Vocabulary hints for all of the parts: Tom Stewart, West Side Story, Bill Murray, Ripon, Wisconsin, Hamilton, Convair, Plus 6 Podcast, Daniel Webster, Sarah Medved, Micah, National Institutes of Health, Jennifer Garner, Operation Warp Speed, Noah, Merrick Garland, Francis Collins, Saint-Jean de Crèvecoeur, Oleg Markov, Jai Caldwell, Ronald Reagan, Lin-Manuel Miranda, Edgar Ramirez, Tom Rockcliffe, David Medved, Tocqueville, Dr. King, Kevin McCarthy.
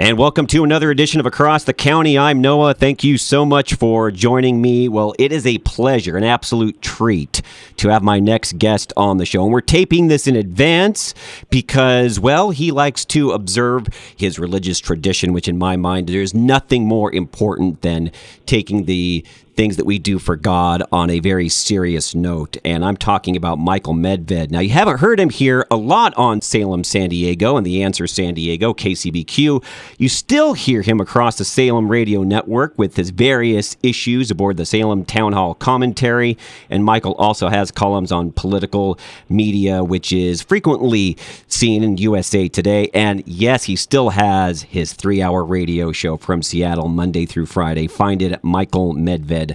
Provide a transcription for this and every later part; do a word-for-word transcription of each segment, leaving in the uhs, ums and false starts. And welcome to another edition of Across the County. I'm Noah. Thank you so much for joining me. Well, it is a pleasure, an absolute treat to have my next guest on the show. And we're taping this in advance because, well, he likes to observe his religious tradition, which in my mind, there's nothing more important than taking the things that we do for God on a very serious note. And I'm talking about Michael Medved. Now, you haven't heard him here a lot on Salem, San Diego, and The Answer San Diego, K C B Q. You still hear him across the Salem Radio Network with his various issues aboard the Salem Town Hall commentary. And Michael also has columns on political media, which is frequently seen in U S A Today. And yes, he still has his three-hour radio show from Seattle, Monday through Friday. Find it at Michael Medved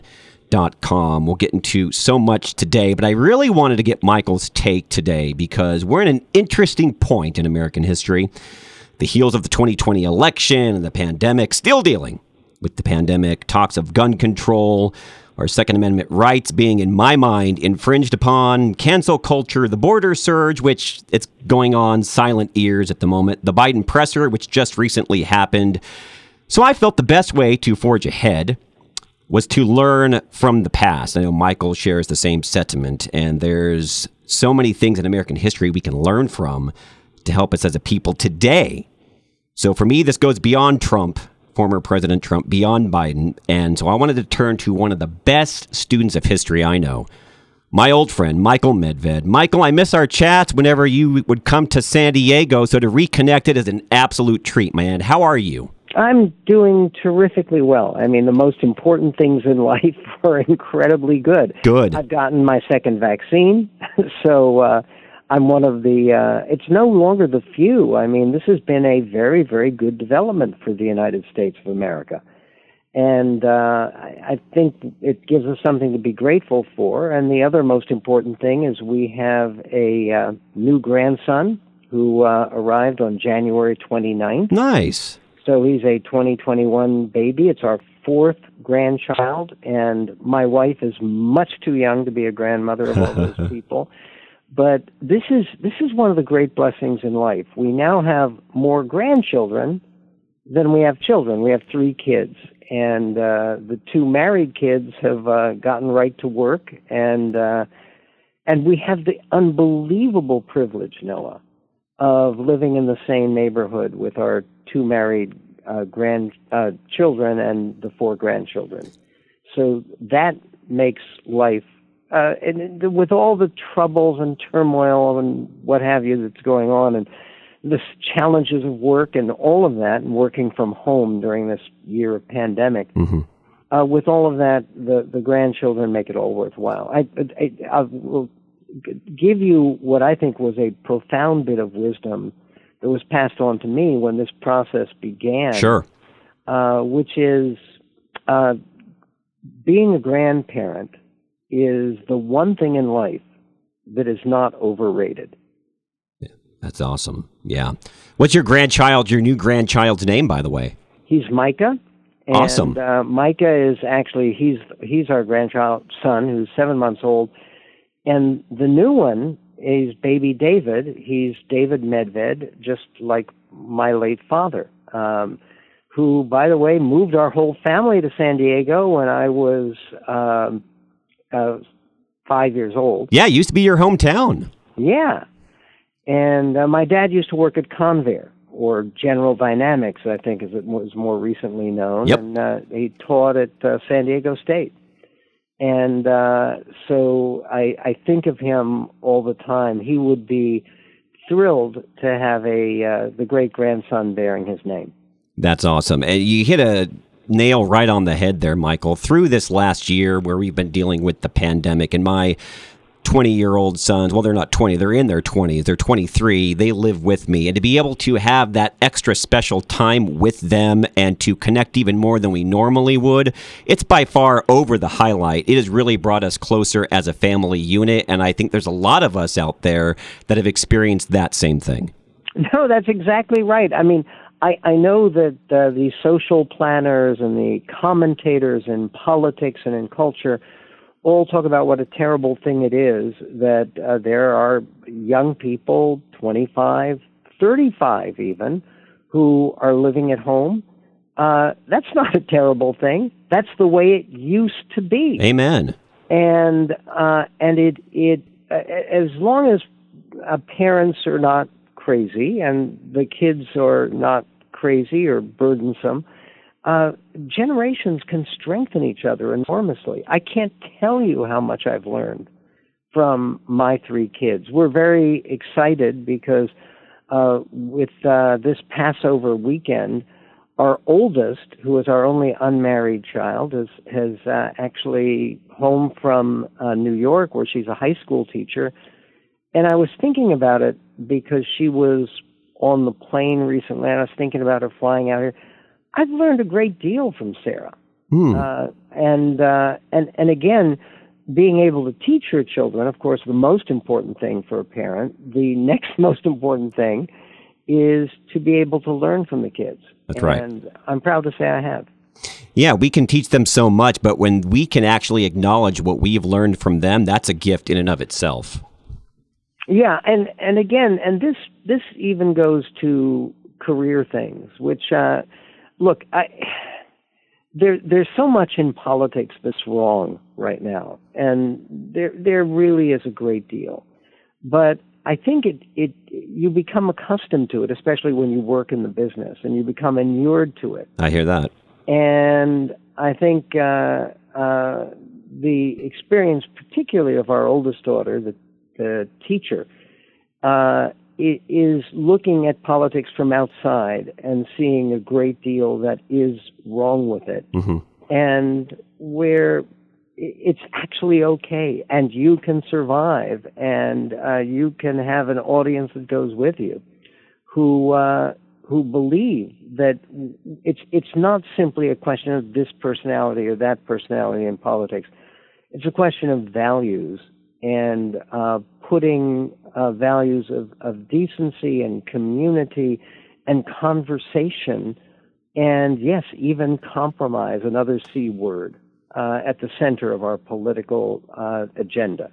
dot com. We'll get into so much today, but I really wanted to get Michael's take today because we're in an interesting point in American history. The heels of the twenty twenty election and the pandemic, still dealing with the pandemic, talks of gun control, our Second Amendment rights being, in my mind, infringed upon, cancel culture, the border surge, which it's going on silent ears at the moment, the Biden presser, which just recently happened. So I felt the best way to forge ahead was to learn from the past. I know Michael shares the same sentiment, and there's so many things in American history we can learn from to help us as a people today. So for me, this goes beyond Trump, former President Trump, beyond Biden. And so I wanted to turn to one of the best students of history I know, my old friend, Michael Medved. Michael, I miss our chats whenever you would come to San Diego, so to reconnect it is an absolute treat, man. How are you? I'm doing terrifically well. I mean, the most important things in life are incredibly good. Good. I've gotten my second vaccine, so uh, I'm one of the, uh, it's no longer the few. I mean, this has been a very, very good development for the United States of America. And uh, I, I think it gives us something to be grateful for. And the other most important thing is we have a uh, new grandson who uh, arrived on January twenty-ninth. Nice. So he's a twenty twenty-one baby. It's our fourth grandchild, and my wife is much too young to be a grandmother of all those people. But this is this is one of the great blessings in life. We now have more grandchildren than we have children. We have three kids, and uh, the two married kids have uh, gotten right to work, and uh, and we have the unbelievable privilege, Noah, of living in the same neighborhood with our two married uh, grand uh, children and the four grandchildren. So that makes life, uh, and with all the troubles and turmoil and what have you that's going on, and the challenges of work and all of that, and working from home during this year of pandemic, mm-hmm. uh, with all of that, the, the grandchildren make it all worthwhile. I, I, I will give you what I think was a profound bit of wisdom that was passed on to me when this process began. Sure. Uh, which is, uh, being a grandparent is the one thing in life that is not overrated. Yeah, that's awesome. Yeah. What's your grandchild, your new grandchild's name, by the way? He's Micah. And, awesome. Uh, Micah is actually, he's, he's our grandchild son who's seven months old. And the new one is baby David. He's David Medved, just like my late father, um, who, by the way, moved our whole family to San Diego when I was um, uh, five years old. Yeah, it used to be your hometown. Yeah. And uh, my dad used to work at Convair, or General Dynamics, I think, as it was more recently known. Yep. And uh, he taught at uh, San Diego State. And uh, so I, I think of him all the time. He would be thrilled to have a uh, the great-grandson bearing his name. That's awesome. And you hit a nail right on the head there, Michael. Through this last year where we've been dealing with the pandemic, and my twenty-year-old sons, well, they're not twenty, they're in their twenties, they're twenty-three, they live with me. And to be able to have that extra special time with them and to connect even more than we normally would, it's by far over the highlight. It has really brought us closer as a family unit, and I think there's a lot of us out there that have experienced that same thing. No, that's exactly right. I mean, I, I know that uh, the social planners and the commentators in politics and in culture all talk about what a terrible thing it is that uh, there are young people, twenty-five, thirty-five even, who are living at home, uh, that's not a terrible thing. That's the way it used to be. Amen. And uh, and it it uh, as long as uh, parents are not crazy and the kids are not crazy or burdensome, uh, generations can strengthen each other enormously. I can't tell you how much I've learned from my three kids. We're very excited because uh, with uh, this Passover weekend, our oldest, who is our only unmarried child, is has uh, actually home from uh, New York, where she's a high school teacher. And I was thinking about it because she was on the plane recently, and I was thinking about her flying out here. I've learned a great deal from Sarah. Mm. Uh, and, uh, and, and again, being able to teach her children, of course, the most important thing for a parent, the next most important thing is to be able to learn from the kids. That's right. And I'm proud to say I have. Yeah, we can teach them so much, but when we can actually acknowledge what we've learned from them, that's a gift in and of itself. Yeah, and, and again, and this this even goes to career things, which, uh, look, I, there there's so much in politics that's wrong right now, and there there really is a great deal. But I think it it you become accustomed to it, especially when you work in the business, and you become inured to it. I hear that. And I think uh, uh, the experience, particularly of our oldest daughter, the the teacher, uh, is looking at politics from outside and seeing a great deal that is wrong with it, mm-hmm. and where it's actually okay, and you can survive, and uh, you can have an audience that goes with you, who uh, who believe that it's it's not simply a question of this personality or that personality in politics. It's a question of values. And uh, putting uh, values of, of decency and community and conversation and, yes, even compromise, another C word, uh, at the center of our political uh, agenda.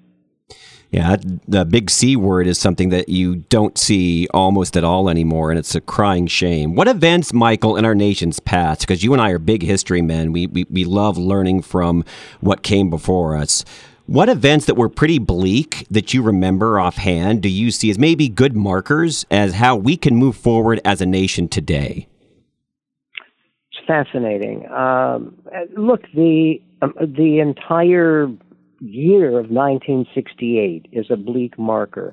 Yeah, the big C word is something that you don't see almost at all anymore, and it's a crying shame. What events, Michael, in our nation's past, because you and I are big history men, we, we, we love learning from what came before us. What events that were pretty bleak that you remember offhand do you see as maybe good markers as how we can move forward as a nation today? It's fascinating. Um, look, the um, the entire year of nineteen sixty-eight is a bleak marker.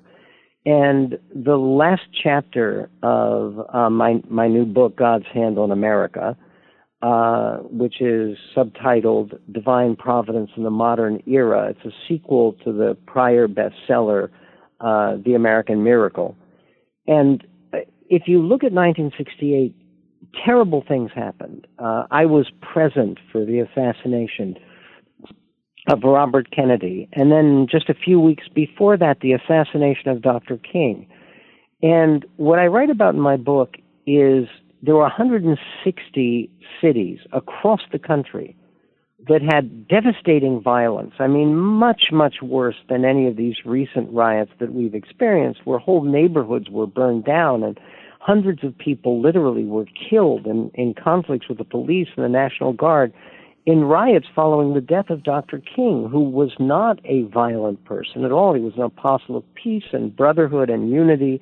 And the last chapter of uh, my, my new book, God's Hand on America, Uh, which is subtitled Divine Providence in the Modern Era. It's a sequel to the prior bestseller, uh, The American Miracle. And if you look at nineteen sixty-eight, terrible things happened. Uh, I was present for the assassination of Robert Kennedy, and then just a few weeks before that, the assassination of Doctor King. And what I write about in my book is there were one hundred sixty cities across the country that had devastating violence. I mean, much, much worse than any of these recent riots that we've experienced, where whole neighborhoods were burned down and hundreds of people literally were killed in, in conflicts with the police and the National Guard in riots following the death of Doctor King, who was not a violent person at all. He was an apostle of peace and brotherhood and unity,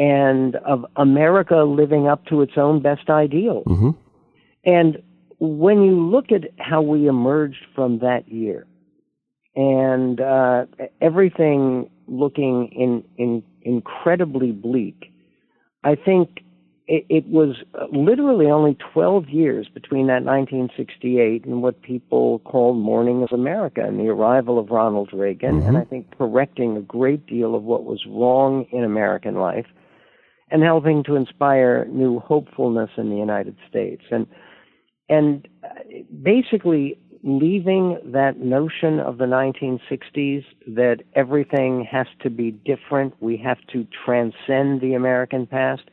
and of America living up to its own best ideals. Mm-hmm. And when you look at how we emerged from that year, and uh, everything looking in, in incredibly bleak, I think it, it was literally only twelve years between that nineteen sixty-eight and what people call Morning of America and the arrival of Ronald Reagan, mm-hmm. and I think correcting a great deal of what was wrong in American life, and helping to inspire new hopefulness in the United States. And and basically leaving that notion of the nineteen sixties that everything has to be different, we have to transcend the American past.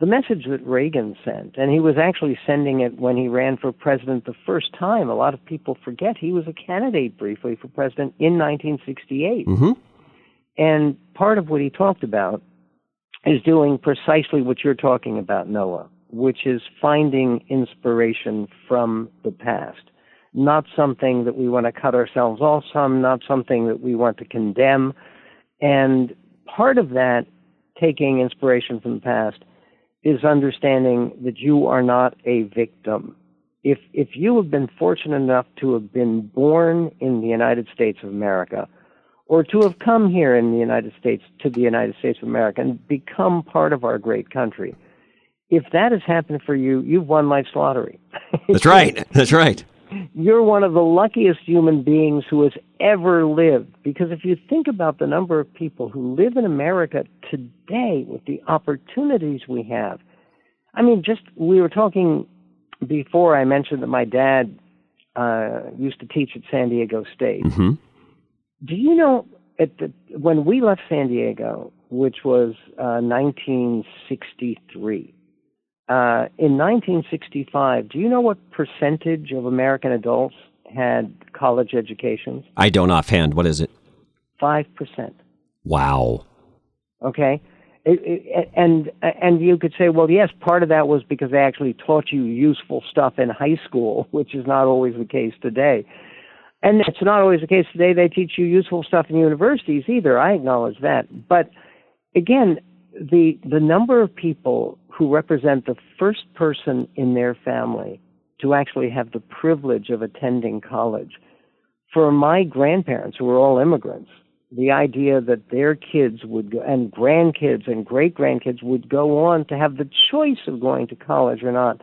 The message that Reagan sent, and he was actually sending it when he ran for president the first time. A lot of people forget he was a candidate briefly for president in nineteen sixty-eight. Mm-hmm. And part of what he talked about is doing precisely what you're talking about, Noah, which is finding inspiration from the past. Not something that we want to cut ourselves off from, not something that we want to condemn. And part of that, taking inspiration from the past, is understanding that you are not a victim. If if you have been fortunate enough to have been born in the United States of America, or to have come here in the United States, to the United States of America, and become part of our great country, if that has happened for you, you've won life's lottery. That's right. That's right. You're one of the luckiest human beings who has ever lived, because if you think about the number of people who live in America today with the opportunities we have, I mean, just we were talking before I mentioned that my dad uh, used to teach at San Diego State. Mm-hmm. Do you know, at the, when we left San Diego, which was uh, nineteen sixty-three, Uh, in nineteen sixty-five, do you know what percentage of American adults had college educations? I don't offhand. What is it? five percent. Wow. Okay. It, it, and and you could say, well, yes, part of that was because they actually taught you useful stuff in high school, which is not always the case today. And it's not always the case today. They teach you useful stuff in universities either. I acknowledge that. But again, the the number of people who represent the first person in their family to actually have the privilege of attending college. For my grandparents, who were all immigrants, the idea that their kids would go, and grandkids and great-grandkids would go on to have the choice of going to college or not,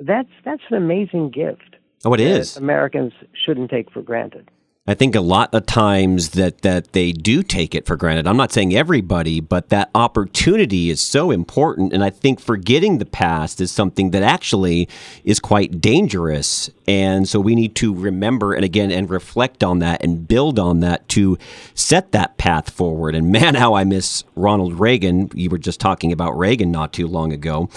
that's that's an amazing gift. Oh, it is. Americans shouldn't take for granted. I think a lot of times that, that they do take it for granted. I'm not saying everybody, but that opportunity is so important. And I think forgetting the past is something that actually is quite dangerous. And so we need to remember and again and reflect on that and build on that to set that path forward. And man, how I miss Ronald Reagan. You were just talking about Reagan not too long ago.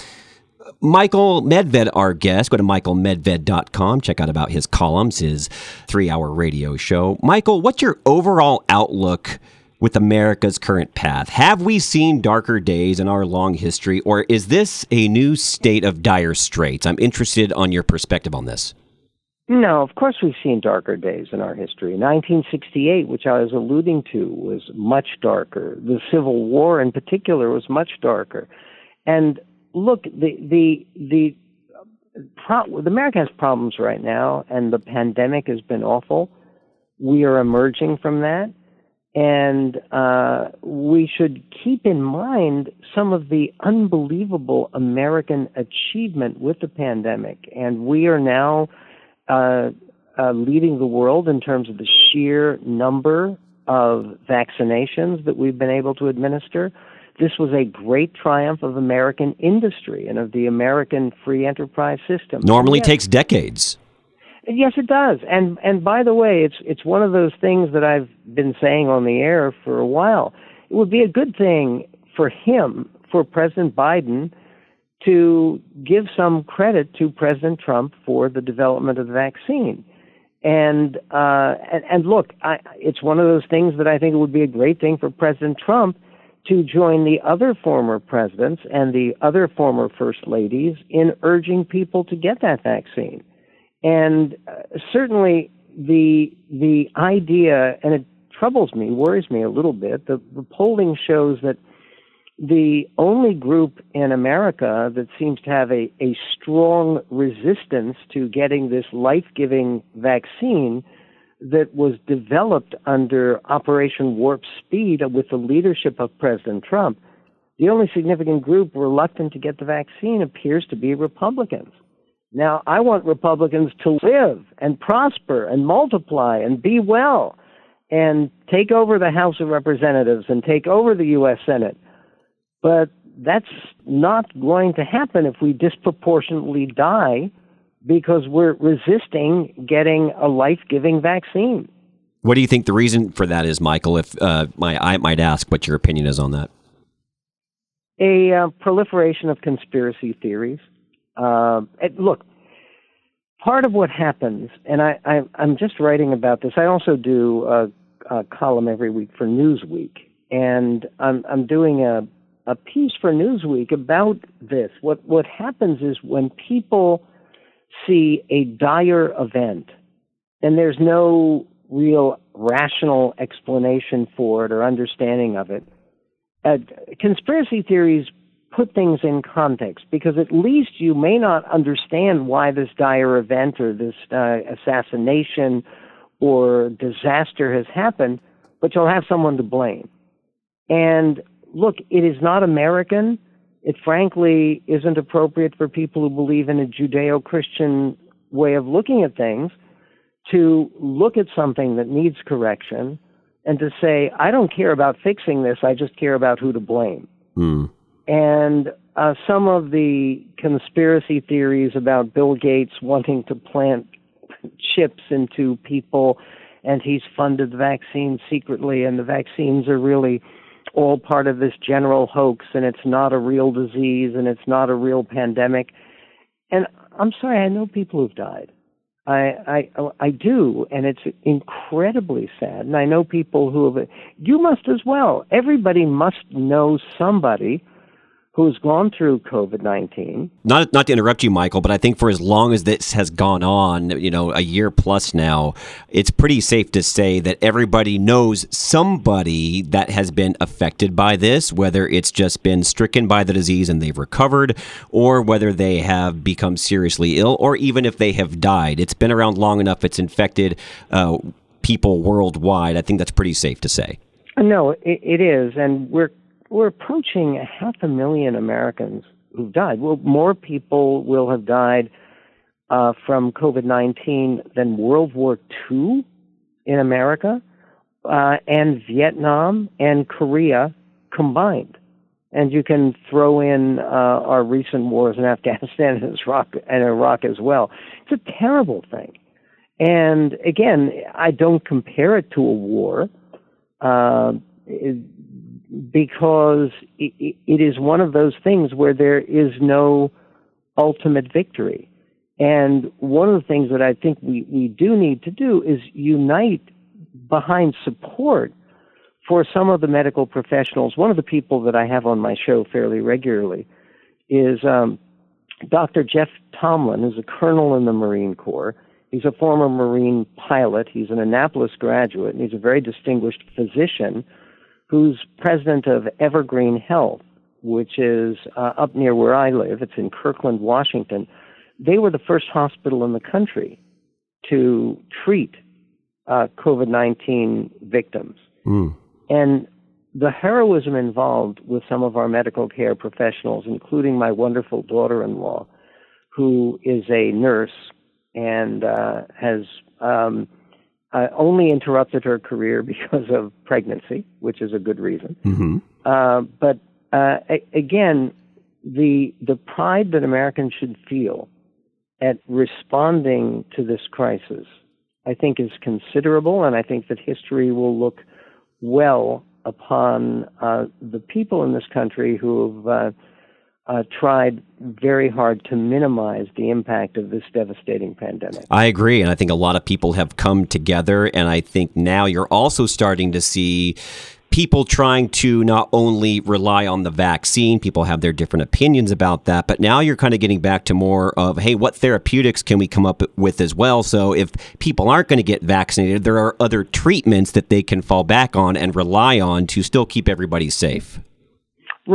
Michael Medved, our guest. Go to Michael Medved dot com. Check out about his columns, his three-hour radio show. Michael, what's your overall outlook with America's current path? Have we seen darker days in our long history, or is this a new state of dire straits? I'm interested on your perspective on this. No, of course we've seen darker days in our history. nineteen sixty-eight, which I was alluding to, was much darker. The Civil War in particular was much darker. And Look, the the the, pro- America has problems right now, and the pandemic has been awful. We are emerging from that, and uh, we should keep in mind some of the unbelievable American achievement with the pandemic. And we are now uh, uh, leading the world in terms of the sheer number of vaccinations that we've been able to administer. This was a great triumph of American industry and of the American free enterprise system. Normally yes. Takes decades. Yes, it does. And and by the way, it's it's one of those things that I've been saying on the air for a while. It would be a good thing for him, for President Biden, to give some credit to President Trump for the development of the vaccine. And uh, and, and look, I, it's one of those things that I think it would be a great thing for President Trump to join the other former presidents and the other former first ladies in urging people to get that vaccine. And uh, certainly the the idea, and it troubles me, worries me a little bit, the, the polling shows that the only group in America that seems to have a, a strong resistance to getting this life-giving vaccine that was developed under Operation Warp Speed with the leadership of President Trump, the only significant group reluctant to get the vaccine appears to be Republicans. Now, I want Republicans to live and prosper and multiply and be well and take over the House of Representatives and take over the U S Senate. But that's not going to happen if we disproportionately die because we're resisting getting a life-giving vaccine. What do you think the reason for that is, Michael? If uh, my, I might ask what your opinion is on that. A uh, proliferation of conspiracy theories. Uh, it, look, part of what happens, and I, I, I'm just writing about this. I also do a, a column every week for Newsweek, and I'm, I'm doing a a piece for Newsweek about this. What what happens is when people see a dire event and there's no real rational explanation for it or understanding of it, uh, conspiracy theories put things in context, because at least you may not understand why this dire event or this uh, assassination or disaster has happened, but you'll have someone to blame. And look, it is not American. It frankly isn't appropriate for people who believe in a Judeo-Christian way of looking at things to look at something that needs correction and to say, I don't care about fixing this, I just care about who to blame. Mm. And uh, some of the conspiracy theories about Bill Gates wanting to plant chips into people, and he's funded the vaccine secretly, and the vaccines are really all part of this general hoax, and it's not a real disease, and it's not a real pandemic. And I'm sorry, I know people who've died. I, I, I do, and it's incredibly sad. And I know people who have, you must as well. Everybody must know somebody who's gone through COVID nineteen. Not not to interrupt you, Michael, but I think for as long as this has gone on, you know, a year plus now, it's pretty safe to say that everybody knows somebody that has been affected by this, whether it's just been stricken by the disease and they've recovered, or whether they have become seriously ill, or even if they have died. It's been around long enough, it's infected uh, people worldwide. I think that's pretty safe to say. No, it, it is, and we're We're approaching a half a million Americans who've died. Well, more people will have died uh, from COVID nineteen than World War Two in America, uh, and Vietnam and Korea combined. And you can throw in uh, our recent wars in Afghanistan and Iraq, and Iraq as well. It's a terrible thing. And again, I don't compare it to a war. Uh, it, Because it is one of those things where there is no ultimate victory. And one of the things that I think we, we do need to do is unite behind support for some of the medical professionals. One of the people that I have on my show fairly regularly is um, Doctor Jeff Tomlin, who's a colonel in the Marine Corps. He's a former Marine pilot. He's an Annapolis graduate, and he's a very distinguished physician who's president of Evergreen Health, which is uh, up near where I live. It's in Kirkland, Washington. They were the first hospital in the country to treat uh, COVID nineteen victims. Mm. And the heroism involved with some of our medical care professionals, including my wonderful daughter-in-law, who is a nurse and uh, has... Um, Uh, only interrupted her career because of pregnancy, which is a good reason. Mm-hmm. Uh, but uh, a- again, the the pride that Americans should feel at responding to this crisis, I think, is considerable, and I think that history will look well upon uh, the people in this country who have uh, uh, tried very hard to minimize the impact of this devastating pandemic. I agree, and I think a lot of people have come together, and I think now you're also starting to see people trying to not only rely on the vaccine, people have their different opinions about that, but now you're kind of getting back to more of, hey, what therapeutics can we come up with as well? So if people aren't going to get vaccinated, there are other treatments that they can fall back on and rely on to still keep everybody safe.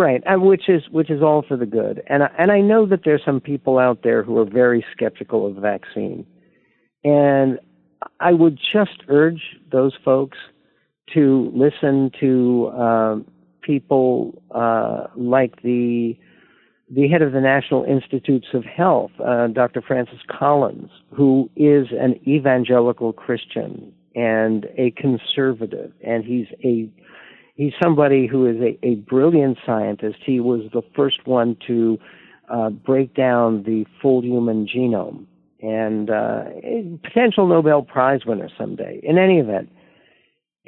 Right, and which is which is all for the good. And I, and I know that there's some people out there who are very skeptical of the vaccine. And I would just urge those folks to listen to uh, people uh, like the the head of the National Institutes of Health, uh, Doctor Francis Collins, who is an evangelical Christian and a conservative, and he's a He's somebody who is a, a brilliant scientist. He was the first one to uh, break down the full human genome, and uh, potential Nobel Prize winner someday. In any event,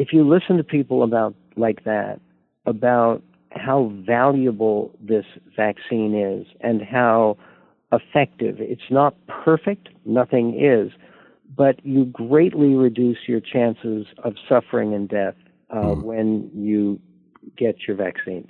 if you listen to people about like that, about how valuable this vaccine is and how effective, it's not perfect, nothing is, but you greatly reduce your chances of suffering and death Uh, when you get your vaccine.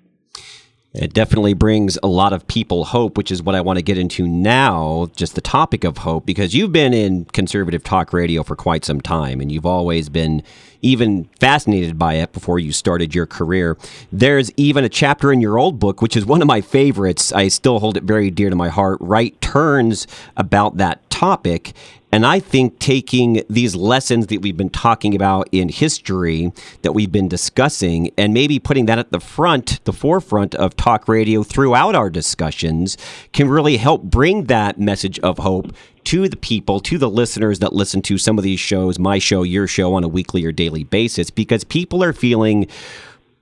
It definitely brings a lot of people hope, which is what I want to get into now, just the topic of hope, because you've been in conservative talk radio for quite some time, and you've always been even fascinated by it before you started your career. There's even a chapter in your old book, which is one of my favorites. I still hold it very dear to my heart, Right Turns, about that topic. And I think taking these lessons that we've been talking about in history that we've been discussing and maybe putting that at the front, the forefront of talk radio throughout our discussions can really help bring that message of hope to the people, to the listeners that listen to some of these shows, my show, your show on a weekly or daily basis, because people are feeling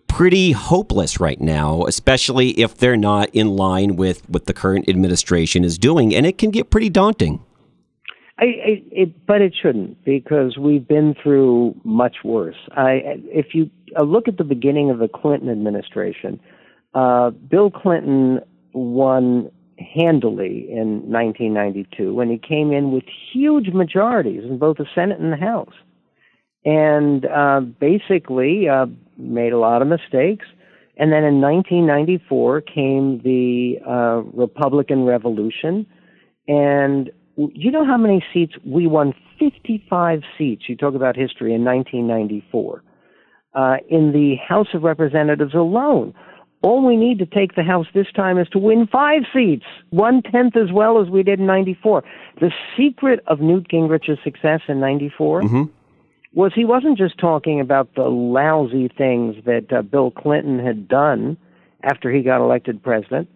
pretty hopeless right now, especially if they're not in line with what the current administration is doing. And it can get pretty daunting. I, I, it, but it shouldn't, because we've been through much worse. I, if you look at the beginning of the Clinton administration, uh, Bill Clinton won handily in nineteen ninety-two when he came in with huge majorities in both the Senate and the House, and uh, basically uh, made a lot of mistakes. And then in nineteen ninety-four came the uh, Republican Revolution, and you know how many seats we won? fifty-five seats. You talk about history in nineteen ninety-four. Uh, in the House of Representatives alone, all we need to take the House this time is to win five seats, one-tenth as well as we did in ninety-four. The secret of Newt Gingrich's success in ninety-four mm-hmm. was he wasn't just talking about the lousy things that uh, Bill Clinton had done after he got elected president.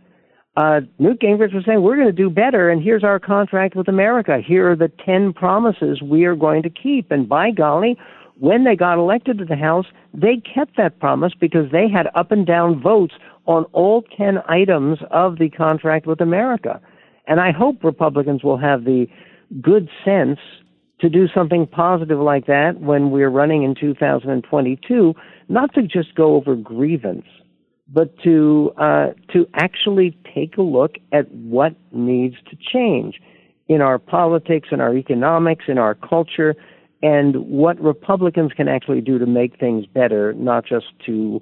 Uh, Newt Gingrich was saying, we're going to do better, and here's our contract with America. Here are the ten promises we are going to keep. And by golly, when they got elected to the House, they kept that promise because they had up and down votes on all ten items of the contract with America. And I hope Republicans will have the good sense to do something positive like that when we're running in two thousand twenty-two, not to just go over grievance, but to uh, to actually take a look at what needs to change in our politics, in our economics, in our culture, and what Republicans can actually do to make things better, not just to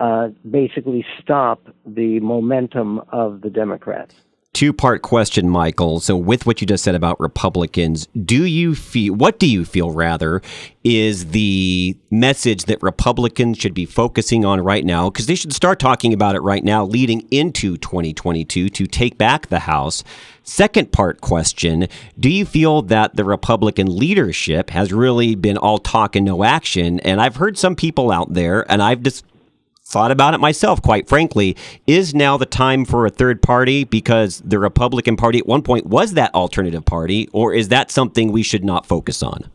uh, basically stop the momentum of the Democrats. Two-part question, Michael. So with what you just said about Republicans, do you feel, what do you feel rather is the message that Republicans should be focusing on right now? Because they should start talking about it right now leading into twenty twenty-two to take back the House. Second part question, do you feel that the Republican leadership has really been all talk and no action? And I've heard some people out there, and I've just thought about it myself, quite frankly, is now the time for a third party, because the Republican Party at one point was that alternative party, or is that something we should not focus on?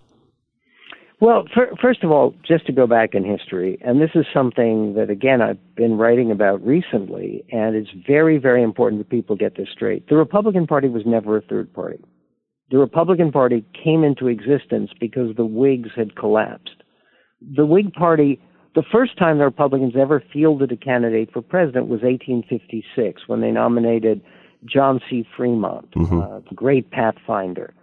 Well, for, first of all, just to go back in history, and this is something that, again, I've been writing about recently, and it's very, very important that people get this straight. The Republican Party was never a third party. The Republican Party came into existence because the Whigs had collapsed. The Whig Party... The first time the Republicans ever fielded a candidate for president was eighteen fifty-six, when they nominated John C. Fremont, mm-hmm. uh, the great pathfinder.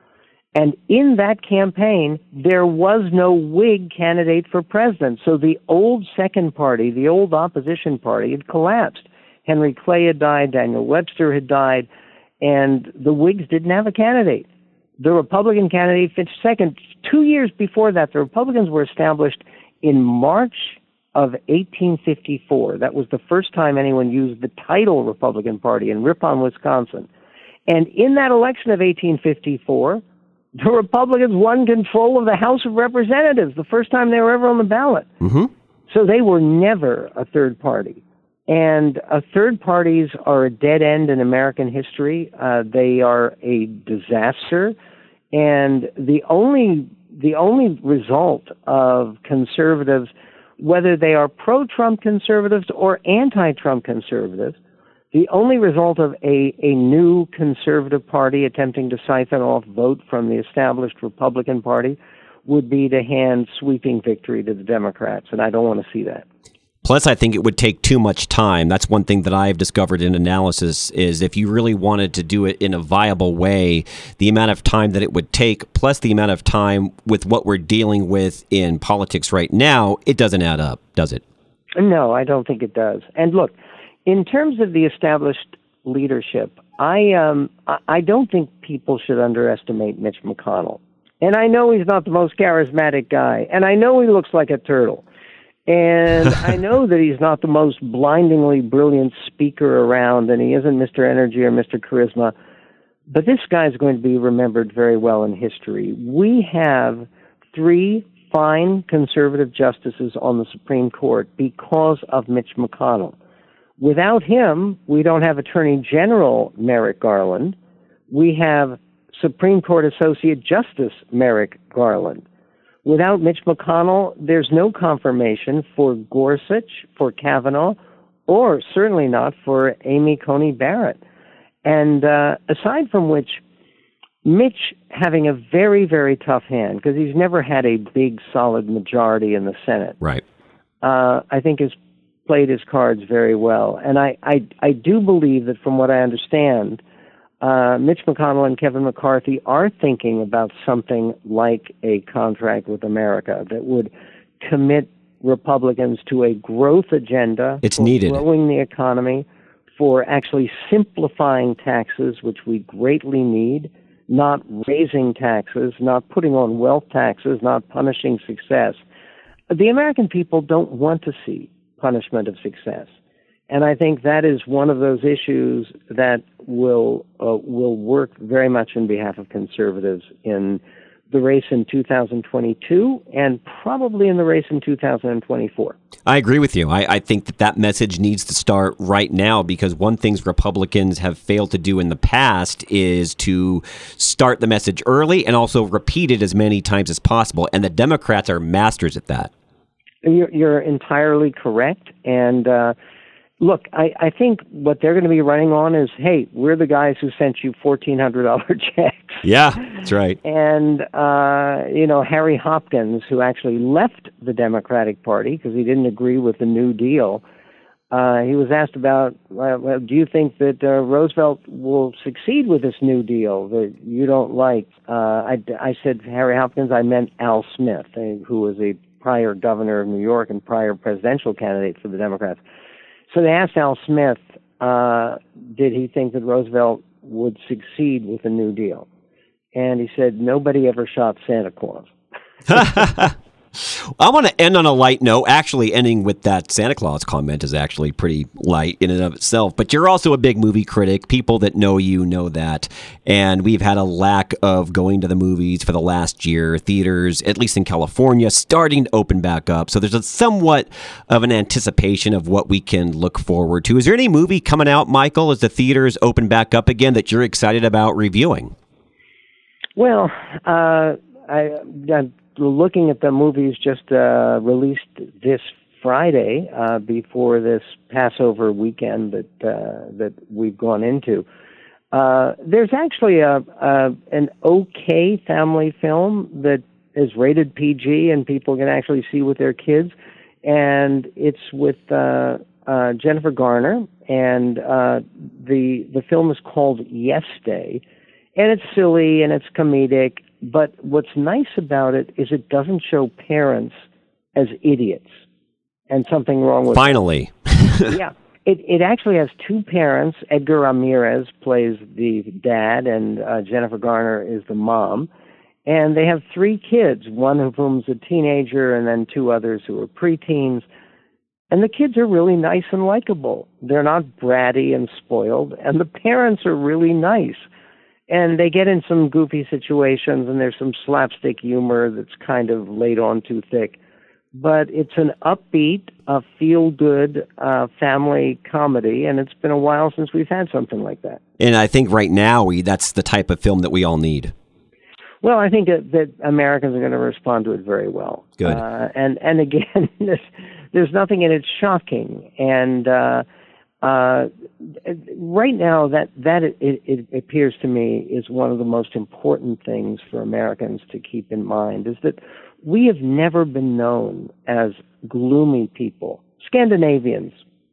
And in that campaign, there was no Whig candidate for president. So the old second party, the old opposition party, had collapsed. Henry Clay had died, Daniel Webster had died, and the Whigs didn't have a candidate. The Republican candidate finished second. Two years before that, the Republicans were established in March of eighteen fifty-four, that was the first time anyone used the title Republican Party in Ripon, Wisconsin. And in that election of eighteen fifty-four, the Republicans won control of the House of Representatives, the first time they were ever on the ballot. Mm-hmm. So they were never a third party. And uh, third parties are a dead end in American history. Uh, they are a disaster. And the only the only result of conservatives, whether they are pro-Trump conservatives or anti-Trump conservatives, the only result of a, a new conservative party attempting to siphon off vote from the established Republican Party would be to hand sweeping victory to the Democrats, and I don't want to see that. Plus, I think it would take too much time. That's one thing that I've discovered in analysis is if you really wanted to do it in a viable way, the amount of time that it would take, plus the amount of time with what we're dealing with in politics right now, it doesn't add up, does it? No, I don't think it does. And look, In terms of the established leadership, I um I don't think people should underestimate Mitch McConnell. And I know he's not the most charismatic guy, and I know he looks like a turtle, and I know that he's not the most blindingly brilliant speaker around, and he isn't Mister Energy or Mister Charisma, but this guy's going to be remembered very well in history. We have three fine conservative justices on the Supreme Court because of Mitch McConnell. Without him, we don't have Attorney General Merrick Garland. We have Supreme Court Associate Justice Merrick Garland. Without Mitch McConnell, there's no confirmation for Gorsuch, for Kavanaugh, or certainly not for Amy Coney Barrett. And uh, aside from which, Mitch having a very, very tough hand, because he's never had a big, solid majority in the Senate. Right. Uh, I think is played his cards very well. And I, I, I do believe that from what I understand, uh, Mitch McConnell and Kevin McCarthy are thinking about something like a Contract with America that would commit Republicans to a growth agenda. It's needed. For growing the economy, for actually simplifying taxes, which we greatly need, not raising taxes, not putting on wealth taxes, not punishing success. The American people don't want to see punishment of success. And I think that is one of those issues that will uh, will work very much in behalf of conservatives in the race in two thousand twenty-two and probably in the race in two thousand twenty-four. I agree with you. I, I think that that message needs to start right now, because one thing Republicans have failed to do in the past is to start the message early and also repeat it as many times as possible. And the Democrats are masters at that. You're, you're entirely correct. And uh, look, I, I think what they're going to be running on is, hey, we're the guys who sent you fourteen hundred dollars checks. Yeah, that's right. And, uh, you know, Harry Hopkins, who actually left the Democratic Party because he didn't agree with the New Deal, uh, he was asked about, well, do you think that uh, Roosevelt will succeed with this New Deal that you don't like? Uh, I, I said Harry Hopkins, I meant Al Smith, who was a prior governor of New York and prior presidential candidate for the Democrats. So they asked Al Smith, uh, did he think that Roosevelt would succeed with a New Deal? And he said, nobody ever shot Santa Claus. I want to end on a light note. Actually, ending with that Santa Claus comment is actually pretty light in and of itself. But you're also a big movie critic. People that know you know that. And we've had a lack of going to the movies for the last year. Theaters, at least in California, starting to open back up. So there's a somewhat of an anticipation of what we can look forward to. Is there any movie coming out, Michael, as the theaters open back up again that you're excited about reviewing? Well, uh, I... I looking at the movies just uh, released this Friday uh, before this Passover weekend that uh, that we've gone into. Uh, there's actually a, a an okay family film that is rated P G and people can actually see with their kids, and it's with uh, uh, Jennifer Garner, and uh, the the film is called Yes Day, and it's silly and it's comedic. But what's nice about it is it doesn't show parents as idiots and something wrong with Finally. Them. yeah. It it actually has two parents. Edgar Ramirez plays the dad, and uh, Jennifer Garner is the mom. And they have three kids, one of whom's a teenager and then two others who are preteens. And the kids are really nice and likable. They're not bratty and spoiled. And the parents are really nice. And they get in some goofy situations, and there's some slapstick humor that's kind of laid on too thick. But it's an upbeat, uh, feel-good uh, family comedy, and it's been a while since we've had something like that. And I think right now we, that's the type of film that we all need. Well, I think that, that Americans are going to respond to it very well. Good. Uh, and, and again, there's, there's nothing in it shocking. And... Uh, Uh, right now, that, that it, it appears to me is one of the most important things for Americans to keep in mind, is that we have never been known as gloomy people. Scandinavians,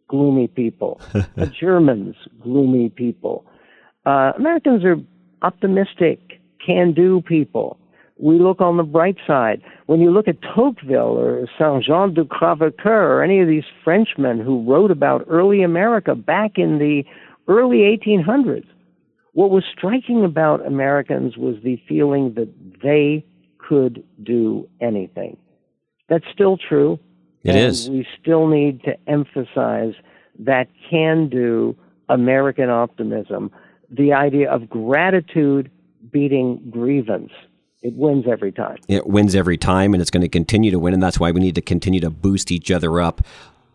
gloomy people. The Germans, gloomy people. Uh, Americans are optimistic, can-do people. we look on the bright side. When you look at Tocqueville or Saint-Jean de Crèvecoeur or any of these Frenchmen who wrote about early America back in the early eighteen hundreds, what was striking about Americans was the feeling that they could do anything. That's still true. It is. We still need to emphasize that can-do American optimism, the idea of gratitude beating grievance. It wins every time. It wins every time, and it's going to continue to win, and that's why we need to continue to boost each other up.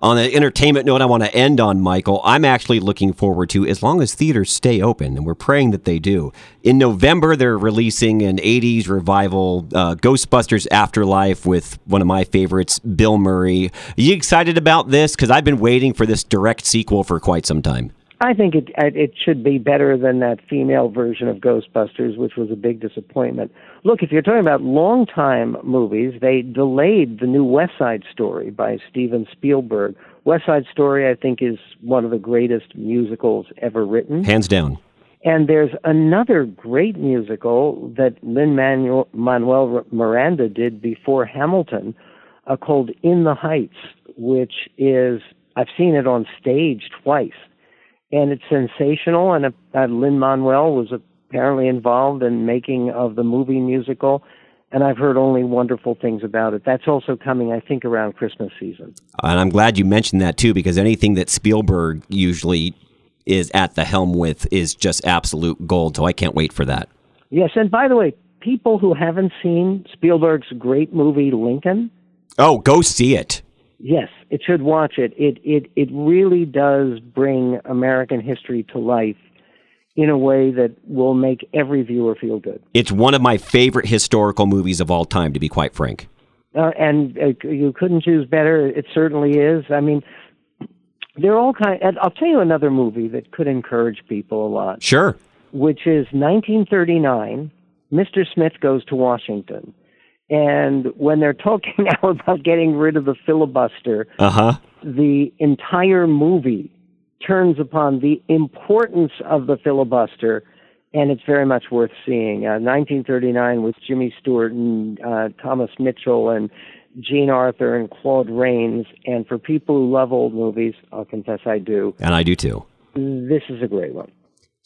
On an entertainment note I want to end on, Michael, I'm actually looking forward to, as long as theaters stay open, and we're praying that they do. In November, they're releasing an eighties revival, uh, Ghostbusters Afterlife, with one of my favorites, Bill Murray. Are you excited about this? Because I've been waiting for this direct sequel for quite some time. I think it it should be better than that female version of Ghostbusters, which was a big disappointment. Look, if you're talking about long-time movies, they delayed the new West Side Story by Steven Spielberg. West Side Story, I think, is one of the greatest musicals ever written. Hands down. And there's another great musical that Lin-Manuel Miranda did before Hamilton uh, called In the Heights, which is, I've seen it on stage twice. And it's sensational, and uh, Lin-Manuel was apparently involved in making of the movie musical, and I've heard only wonderful things about it. That's also coming, I think, around Christmas season. And I'm glad you mentioned that, too, because anything that Spielberg usually is at the helm with is just absolute gold, so I can't wait for that. Yes, and by the way, people who haven't seen Spielberg's great movie, Lincoln... Oh, go see it. Yes, it should watch it. It it it really does bring American history to life in a way that will make every viewer feel good. It's one of my favorite historical movies of all time, to be quite frank. Uh, and uh, you couldn't choose better. It certainly is. I mean, they're all kind of, I'll tell you another movie that could encourage people a lot. Sure. Which is nineteen thirty-nine, Mister Smith Goes to Washington. And when they're talking now about getting rid of the filibuster, uh-huh. the entire movie turns upon the importance of the filibuster, and it's very much worth seeing. Uh, nineteen thirty-nine with Jimmy Stewart and uh, Thomas Mitchell and Gene Arthur and Claude Rains. And for people who love old movies, I'll confess I do. And I do too. This is a great one.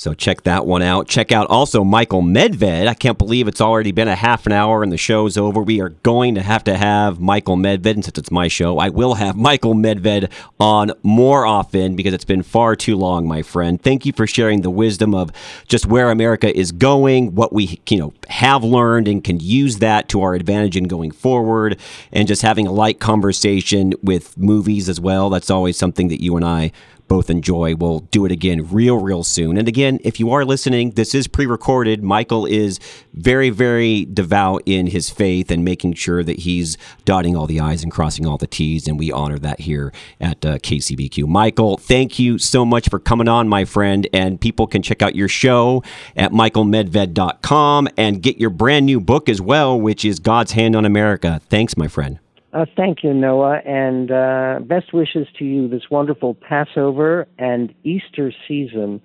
So check that one out. Check out also Michael Medved. I can't believe it's already been a half an hour and the show's over. We are going to have to have Michael Medved, and since it's my show, I will have Michael Medved on more often because it's been far too long, my friend. Thank you for sharing the wisdom of just where America is going, what we you know have learned and can use that to our advantage in going forward, and just having a light conversation with movies as well. That's always something that you and I both enjoy. We'll do it again real, real soon. And again, if you are listening, this is pre-recorded. Michael is very, very devout in his faith and making sure that he's dotting all the I's and crossing all the T's, and we honor that here at uh, K C B Q. Michael, thank you so much for coming on, my friend, and people can check out your show at Michael Medved dot com and get your brand new book as well, which is God's Hand on America. Thanks, my friend. Uh, thank you, Noah, and uh, best wishes to you this wonderful Passover and Easter season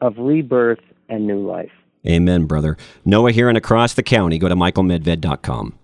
of rebirth and new life. Amen, brother. Noah here and Across the County. Go to Michael Medved dot com.